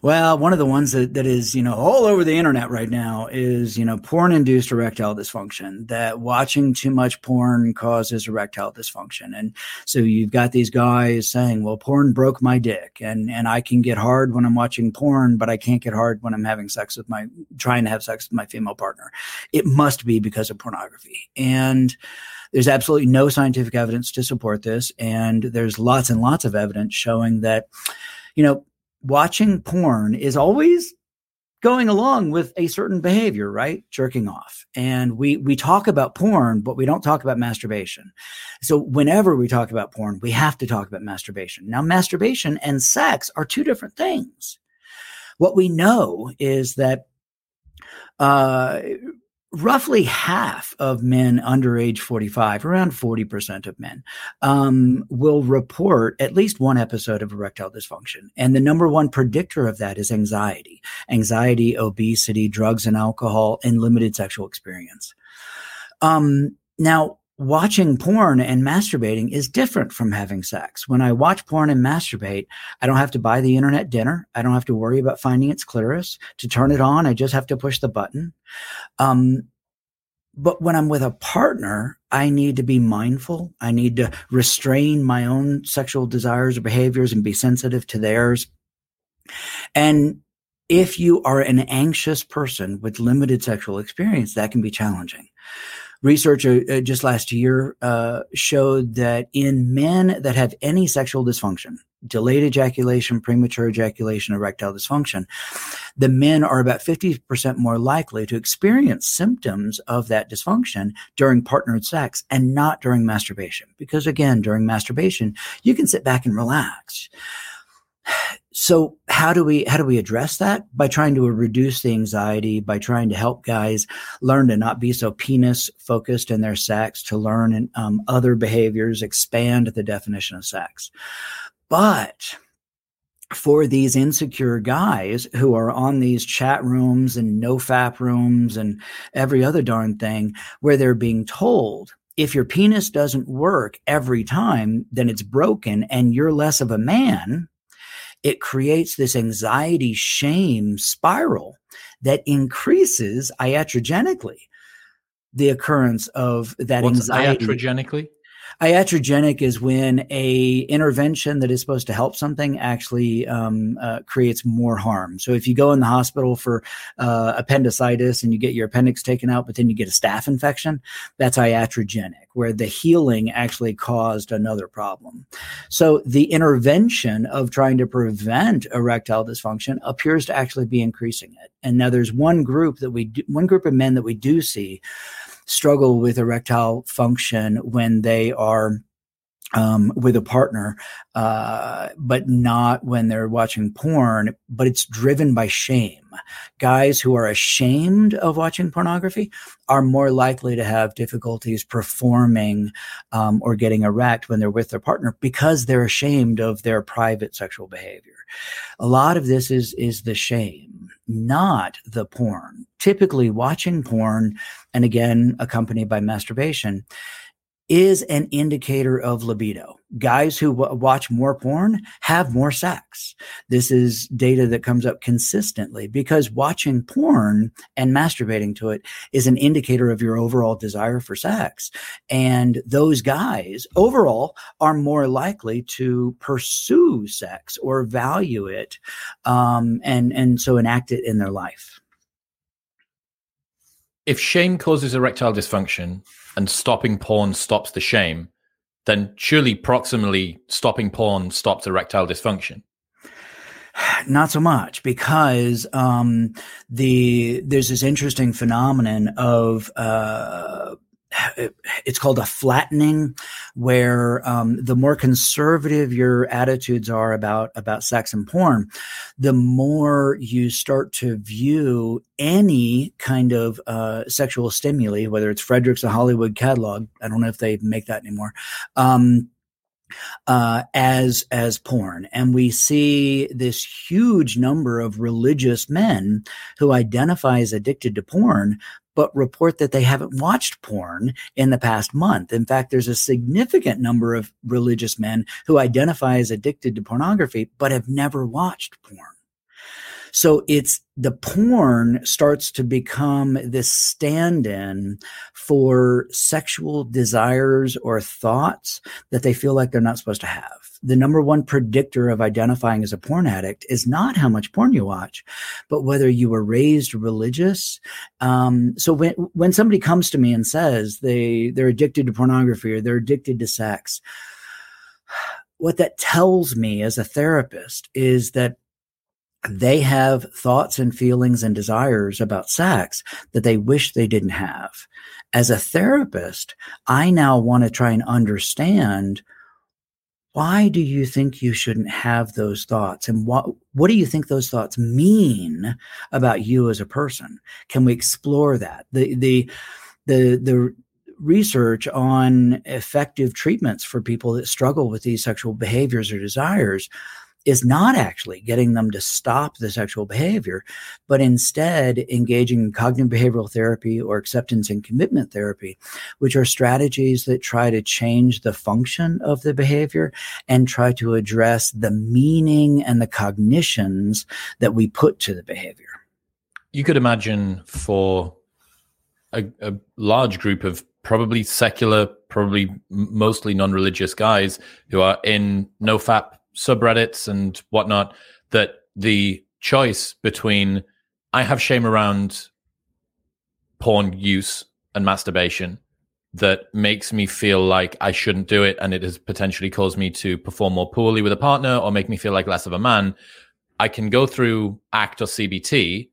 Well, one of the ones that, that is, you know, all over the internet right now is, you know, porn-induced erectile dysfunction, that watching too much porn causes erectile dysfunction. And so you've got these guys saying, well, porn broke my dick, and, and I can get hard when I'm watching porn, but I can't get hard when I'm having sex with my, trying to have sex with my female partner. It must be because of pornography. And there's absolutely no scientific evidence to support this. And there's lots and lots of evidence showing that, you know, watching porn is always going along with a certain behavior, right? Jerking off. And we we talk about porn, but we don't talk about masturbation. So whenever we talk about porn, we have to talk about masturbation. Now, masturbation and sex are two different things. What we know is that uh, roughly half of men under age forty-five, around forty percent of men, um, will report at least one episode of erectile dysfunction. And the number one predictor of that is anxiety, anxiety, obesity, drugs and alcohol, and limited sexual experience. Um, now, watching porn and masturbating is different from having sex. When I watch porn and masturbate, I don't have to buy the internet dinner. I don't have to worry about finding its clitoris. To turn it on, I just have to push the button. Um, but when I'm with a partner, I need to be mindful. I need to restrain my own sexual desires or behaviors and be sensitive to theirs. And if you are an anxious person with limited sexual experience, that can be challenging. Research uh, just last year uh, showed that in men that have any sexual dysfunction, delayed ejaculation, premature ejaculation, erectile dysfunction, the men are about fifty percent more likely to experience symptoms of that dysfunction during partnered sex and not during masturbation. Because again, during masturbation, you can sit back and relax. So how do we, how do we address that? By trying to reduce the anxiety, by trying to help guys learn to not be so penis focused in their sex, to learn in, um, other behaviors, expand the definition of sex. But for these insecure guys who are on these chat rooms and nofap rooms and every other darn thing where they're being told, if your penis doesn't work every time, then it's broken and you're less of a man. It creates this anxiety shame spiral that increases iatrogenically the occurrence of that What's anxiety. Iatrogenically? Iatrogenic is when a intervention that is supposed to help something actually um, uh, creates more harm. So if you go in the hospital for uh, appendicitis and you get your appendix taken out, but then you get a staph infection, that's iatrogenic, where the healing actually caused another problem. So the intervention of trying to prevent erectile dysfunction appears to actually be increasing it. And now there's one group that we do, one group of men that we do see struggle with erectile function when they are um, with a partner, uh, but not when they're watching porn, but it's driven by shame. Guys who are ashamed of watching pornography are more likely to have difficulties performing um, or getting erect when they're with their partner because they're ashamed of their private sexual behavior. A lot of this is, is the shame, not the porn. Typically watching porn, and again, accompanied by masturbation, is an indicator of libido. Guys who w- watch more porn have more sex. This is data that comes up consistently because watching porn and masturbating to it is an indicator of your overall desire for sex. And those guys overall are more likely to pursue sex or value it, um, and, and so enact it in their life. If shame causes erectile dysfunction and stopping porn stops the shame, then surely proximally stopping porn stops erectile dysfunction. Not so much, because um, the there's this interesting phenomenon of uh, it, it's called a flattening, where um, the more conservative your attitudes are about about sex and porn, the more you start to view any kind of uh, sexual stimuli, whether it's Frederick's or Hollywood catalog, I don't know if they make that anymore, um, uh, as as porn. And we see this huge number of religious men who identify as addicted to porn, but report that they haven't watched porn in the past month. In fact, there's a significant number of religious men who identify as addicted to pornography, but have never watched porn. So it's the porn starts to become this stand-in for sexual desires or thoughts that they feel like they're not supposed to have. The number one predictor of identifying as a porn addict is not how much porn you watch, but whether you were raised religious. Um, so when when somebody comes to me and says they, they're addicted to pornography or they're addicted to sex, what that tells me as a therapist is that they have thoughts and feelings and desires about sex that they wish they didn't have. As a therapist, I now want to try and understand, why do you think you shouldn't have those thoughts? And what, what do you think those thoughts mean about you as a person? Can we explore that? The, the, the, the, research on effective treatments for people that struggle with these sexual behaviors or desires is not actually getting them to stop the sexual behavior, but instead engaging in cognitive behavioral therapy or acceptance and commitment therapy, which are strategies that try to change the function of the behavior and try to address the meaning and the cognitions that we put to the behavior. You could imagine for a, a large group of probably secular, probably mostly non-religious guys who are in nofap subreddits and whatnot, that the choice between I have shame around porn use and masturbation that makes me feel like I shouldn't do it, and it has potentially caused me to perform more poorly with a partner or make me feel like less of a man, I can go through ACT or C B T,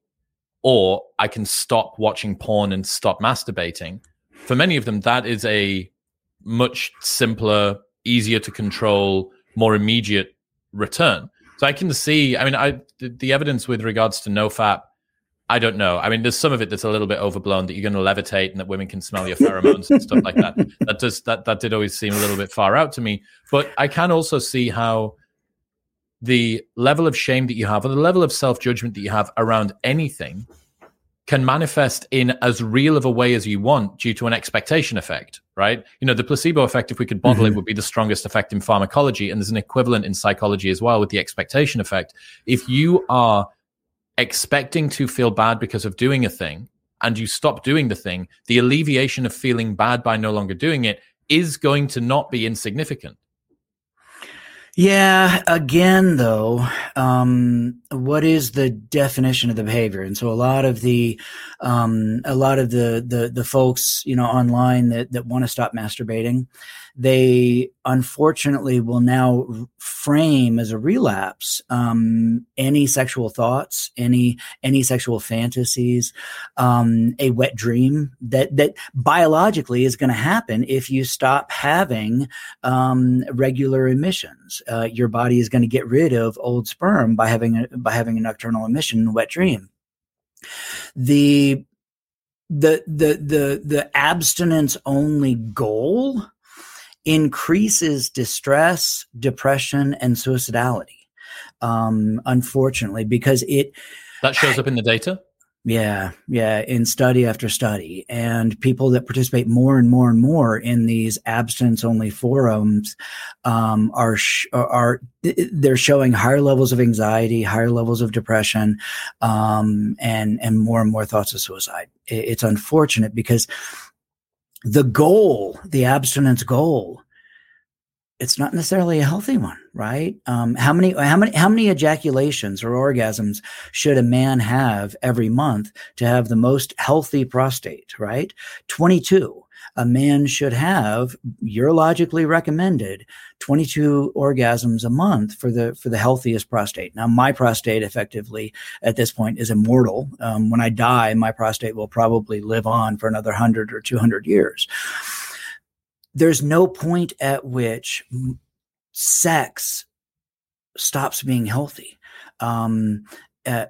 or I can stop watching porn and stop masturbating. For many of them, that is a much simpler, easier to control, more immediate return. So I can see, I mean, I the, the evidence with regards to nofap, I don't know. I mean, there's some of it that's a little bit overblown, that you're going to levitate and that women can smell your pheromones and stuff like that. That does that that did always seem a little bit far out to me. But I can also see how the level of shame that you have, or the level of self-judgment that you have around anything, can manifest in as real of a way as you want due to an expectation effect, right? You know, the placebo effect, if we could bottle mm-hmm. it, would be the strongest effect in pharmacology. And there's an equivalent in psychology as well with the expectation effect. If you are expecting to feel bad because of doing a thing, and you stop doing the thing, the alleviation of feeling bad by no longer doing it is going to not be insignificant. Yeah. Again, though, um, what is the definition of the behavior? And so a lot of the, um, a lot of the, the, the folks, you know, online that, that want to stop masturbating, they unfortunately will now frame as a relapse, um, any sexual thoughts, any, any sexual fantasies, um, a wet dream that, that biologically is going to happen if you stop having, um, regular emissions. Uh, your body is going to get rid of old sperm by having a, by having a nocturnal emission, wet dream. The the the the the abstinence only goal increases distress, depression, and suicidality. Um, unfortunately, because it that shows up in the data. Yeah, yeah, in study after study. And people that participate more and more and more in these abstinence-only forums um, are sh- are they're showing higher levels of anxiety, higher levels of depression, um, and and more and more thoughts of suicide. It's unfortunate because the goal, the abstinence goal, it's not necessarily a healthy one, right? Um, how many, how many, how many ejaculations or orgasms should a man have every month to have the most healthy prostate, right? twenty-two. A man should have, urologically recommended, twenty-two orgasms a month for the for the healthiest prostate. Now, my prostate effectively at this point is immortal. Um, when I die, my prostate will probably live on for another one hundred or two hundred years. There's no point at which sex stops being healthy. Um, Uh,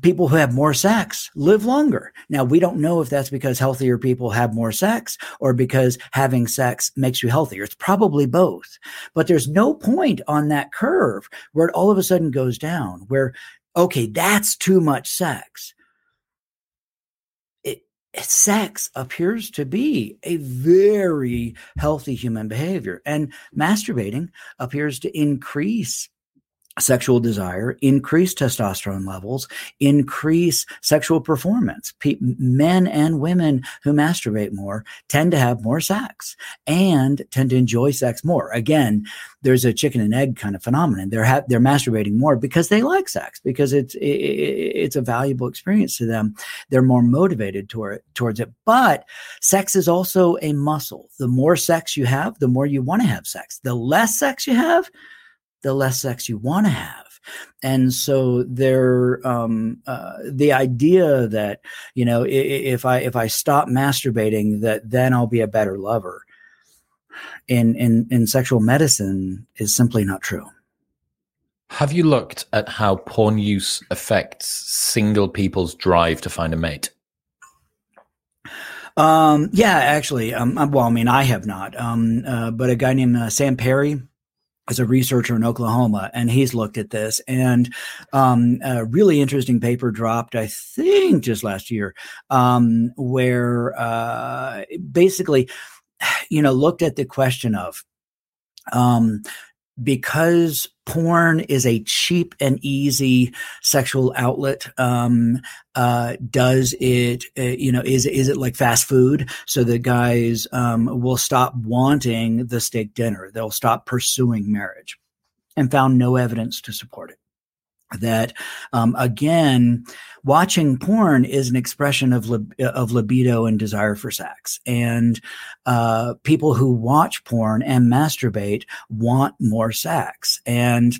people who have more sex live longer. Now, we don't know if that's because healthier people have more sex or because having sex makes you healthier. It's probably both. But there's no point on that curve where it all of a sudden goes down, where, okay, that's too much sex. It, sex appears to be a very healthy human behavior, and masturbating appears to increase sexual desire, increase testosterone levels, increase sexual performance. Pe- men and women who masturbate more tend to have more sex and tend to enjoy sex more. Again, there's a chicken and egg kind of phenomenon. They're ha- they're masturbating more because they like sex, because it's it, it's a valuable experience to them. They're more motivated toward it, towards it. But sex is also a muscle. The more sex you have, the more you want to have sex. The less sex you have, the less sex you want to have. And so there, um, uh, the idea that, you know, if I, if I stop masturbating, that then I'll be a better lover in, in, in sexual medicine is simply not true. Have you looked at how porn use affects single people's drive to find a mate? Um, yeah, actually, um, well, I mean, I have not, um, uh, but a guy named uh, Sam Perry, as a researcher in Oklahoma, and he's looked at this, and um, a really interesting paper dropped, I think just last year, um, where uh, basically, you know, looked at the question of um, because porn is a cheap and easy sexual outlet. Um, uh, does it, uh, you know, is, is it like fast food? So the guys, um, will stop wanting the steak dinner. They'll stop pursuing marriage, and found no evidence to support it. that, um, again, watching porn is an expression of lib- of libido and desire for sex. And uh, people who watch porn and masturbate want more sex. And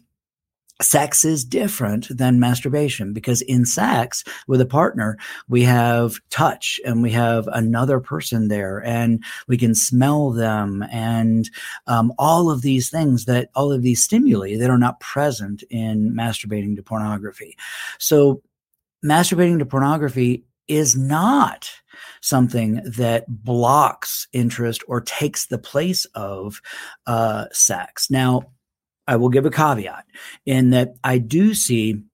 sex is different than masturbation, because in sex with a partner, we have touch and we have another person there and we can smell them and um, all of these things that all of these stimuli that are not present in masturbating to pornography. So masturbating to pornography is not something that blocks interest or takes the place of uh, sex. Now, I will give a caveat in that I do see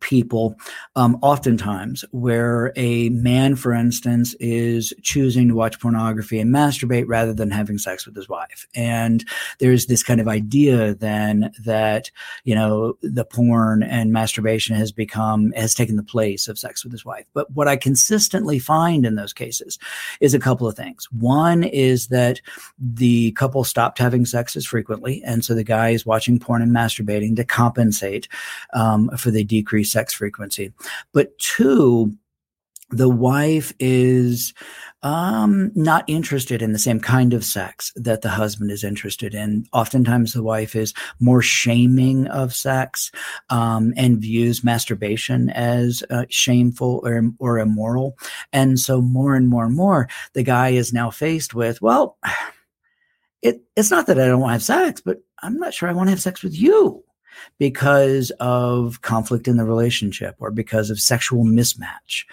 people um, oftentimes where a man, for instance, is choosing to watch pornography and masturbate rather than having sex with his wife. And there's this kind of idea then that, you know, the porn and masturbation has become, has taken the place of sex with his wife. But what I consistently find in those cases is a couple of things. One is that the couple stopped having sex as frequently. And so the guy is watching porn and masturbating to compensate um, for the decrease sex frequency. But two, the wife is um, not interested in the same kind of sex that the husband is interested in. Oftentimes the wife is more shaming of sex um, and views masturbation as uh, shameful or, or immoral. And so more and more and more, the guy is now faced with, well, it, it's not that I don't want to have sex, but I'm not sure I want to have sex with you, because of conflict in the relationship or because of sexual mismatch.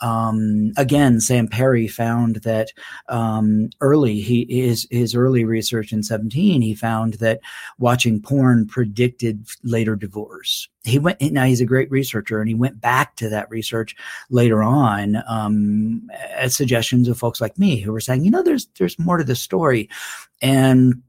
Um, again, Sam Perry found that um, early, he his, his early research in seventeen, he found that watching porn predicted later divorce. He went, now he's a great researcher, and he went back to that research later on um, as suggestions of folks like me who were saying, you know, there's there's more to the story. And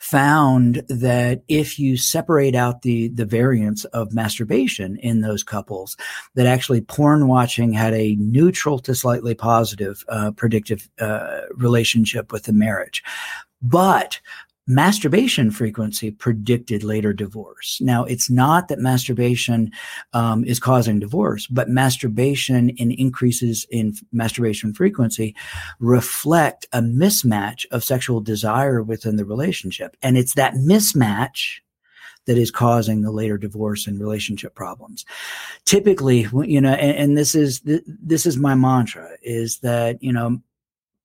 found that if you separate out the the variance of masturbation in those couples, that actually porn watching had a neutral to slightly positive uh, predictive uh, relationship with the marriage. But masturbation frequency predicted later divorce. Now, it's not that masturbation um, is causing divorce, but masturbation and increases in f- masturbation frequency reflect a mismatch of sexual desire within the relationship. And it's that mismatch that is causing the later divorce and relationship problems. Typically, you know, and, and this is th- this is my mantra, is that, you know,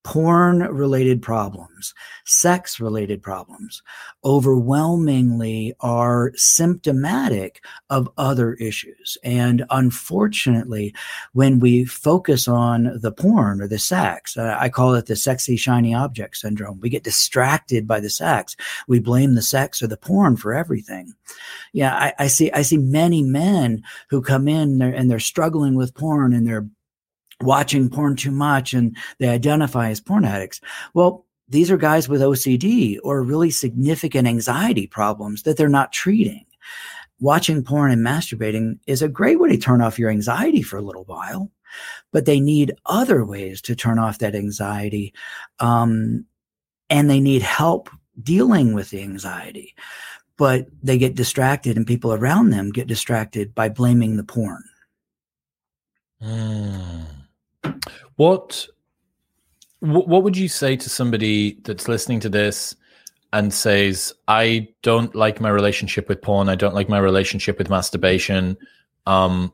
porn-related problems, sex-related problems, overwhelmingly are symptomatic of other issues. And unfortunately, when we focus on the porn or the sex, uh, I call it the sexy, shiny object syndrome. We get distracted by the sex. We blame the sex or the porn for everything. Yeah, I, I see. I see many men who come in there and they're struggling with porn and they're watching porn too much, and they identify as porn addicts. Well, these are guys with O C D or really significant anxiety problems that they're not treating. Watching porn and masturbating is a great way to turn off your anxiety for a little while, but they need other ways to turn off that anxiety, um, and they need help dealing with the anxiety. But they get distracted, and people around them get distracted by blaming the porn. Mm. What what would you say to somebody that's listening to this and says, I don't like my relationship with porn, I don't like my relationship with masturbation? Um,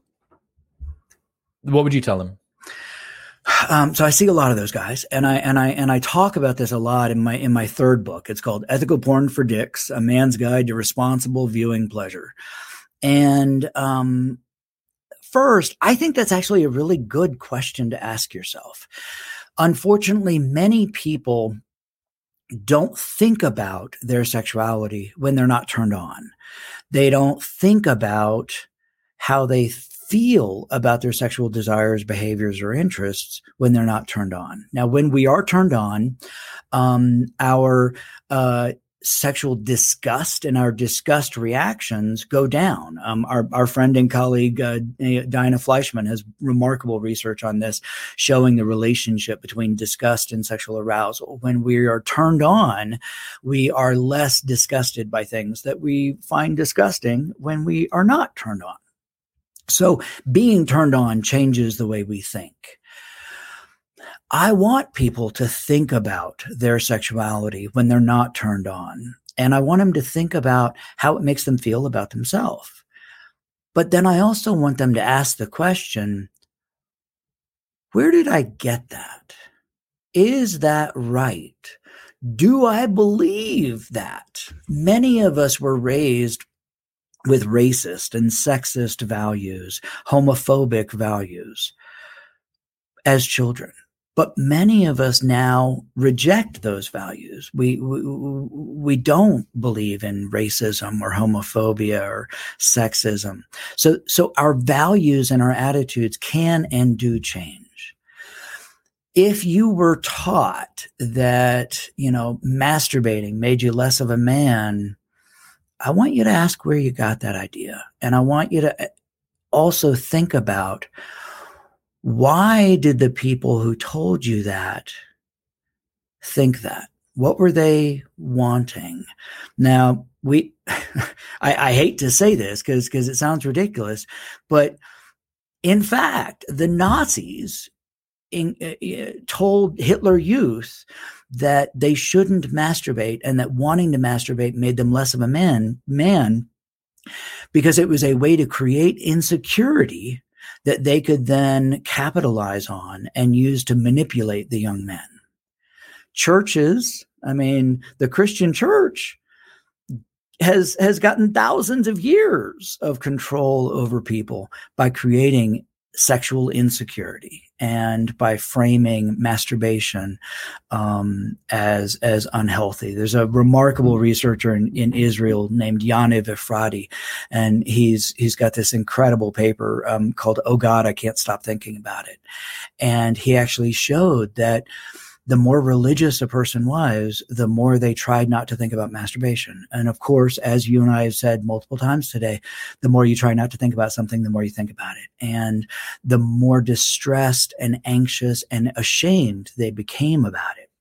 what would you tell them? Um, so I see a lot of those guys, and I and I and I talk about this a lot in my in my third book. It's called Ethical Porn for Dicks: A Man's Guide to Responsible Viewing Pleasure. And um first, I think that's actually a really good question to ask yourself. Unfortunately, many people don't think about their sexuality when they're not turned on. They don't think about how they feel about their sexual desires, behaviors, or interests when they're not turned on. Now, when we are turned on, um, our uh, sexual disgust and our disgust reactions go down. Um, our, our friend and colleague, uh, Diana Fleischman, has remarkable research on this, showing the relationship between disgust and sexual arousal. When we are turned on, we are less disgusted by things that we find disgusting when we are not turned on. So being turned on changes the way we think. I want people to think about their sexuality when they're not turned on. And I want them to think about how it makes them feel about themselves. But then I also want them to ask the question, where did I get that? Is that right? Do I believe that? Many of us were raised with racist and sexist values, homophobic values as children. But many of us now reject those values. We, we we don't believe in racism or homophobia or sexism. So so our values and our attitudes can and do change. If you were taught that, you know, masturbating made you less of a man, I want you to ask where you got that idea. And I want you to also think about, why did the people who told you that think that? What were they wanting? Now, we, I, I hate to say this because because it sounds ridiculous, but in fact, the Nazis in, uh, told Hitler Youth that they shouldn't masturbate and that wanting to masturbate made them less of a man, man because it was a way to create insecurity that they could then capitalize on and use to manipulate the young men. Churches, I mean, the Christian church has has gotten thousands of years of control over people by creating sexual insecurity and by framing masturbation um, as as unhealthy. There's a remarkable researcher in, in Israel named Yaniv Efradi, and he's he's got this incredible paper um, called "Oh God, I Can't Stop Thinking About It," and he actually showed that the more religious a person was, the more they tried not to think about masturbation. And of course, as you and I have said multiple times today, the more you try not to think about something, the more you think about it. And the more distressed and anxious and ashamed they became about it.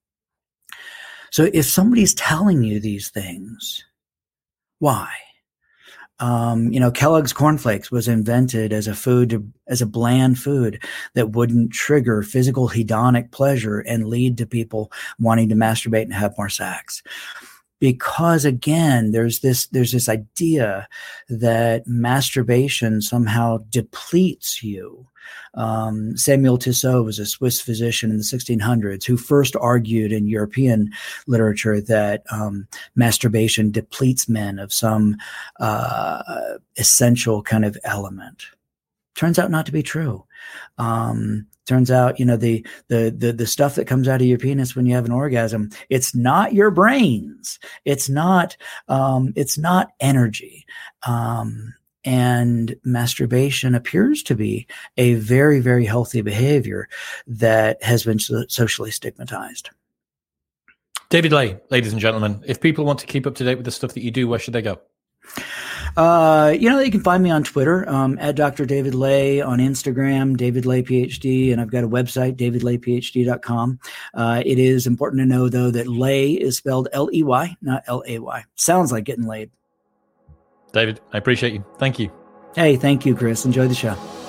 So if somebody's telling you these things, why? Um, you know, Kellogg's cornflakes was invented as a food, to, as a bland food that wouldn't trigger physical hedonic pleasure and lead to people wanting to masturbate and have more sex. Because again, there's this, there's this idea that masturbation somehow depletes you. Um, Samuel Tissot was a Swiss physician in the sixteen hundreds who first argued in European literature that um, masturbation depletes men of some uh, essential kind of element. Turns out not to be true. Um, turns out, you know, the, the the the stuff that comes out of your penis when you have an orgasm, it's not your brains. It's not um, it's not energy. Um, And masturbation appears to be a very, very healthy behavior that has been so- socially stigmatized. David Ley, ladies and gentlemen, if people want to keep up to date with the stuff that you do, where should they go? Uh, you know, you can find me on Twitter, um, at Doctor David Ley, on Instagram, David Ley PhD, and I've got a website, david ley p h d dot com. Uh, it is important to know, though, that Ley is spelled L E Y, not L A Y. Sounds like getting laid. David, I appreciate you. Thank you. Hey, thank you, Chris. Enjoy the show.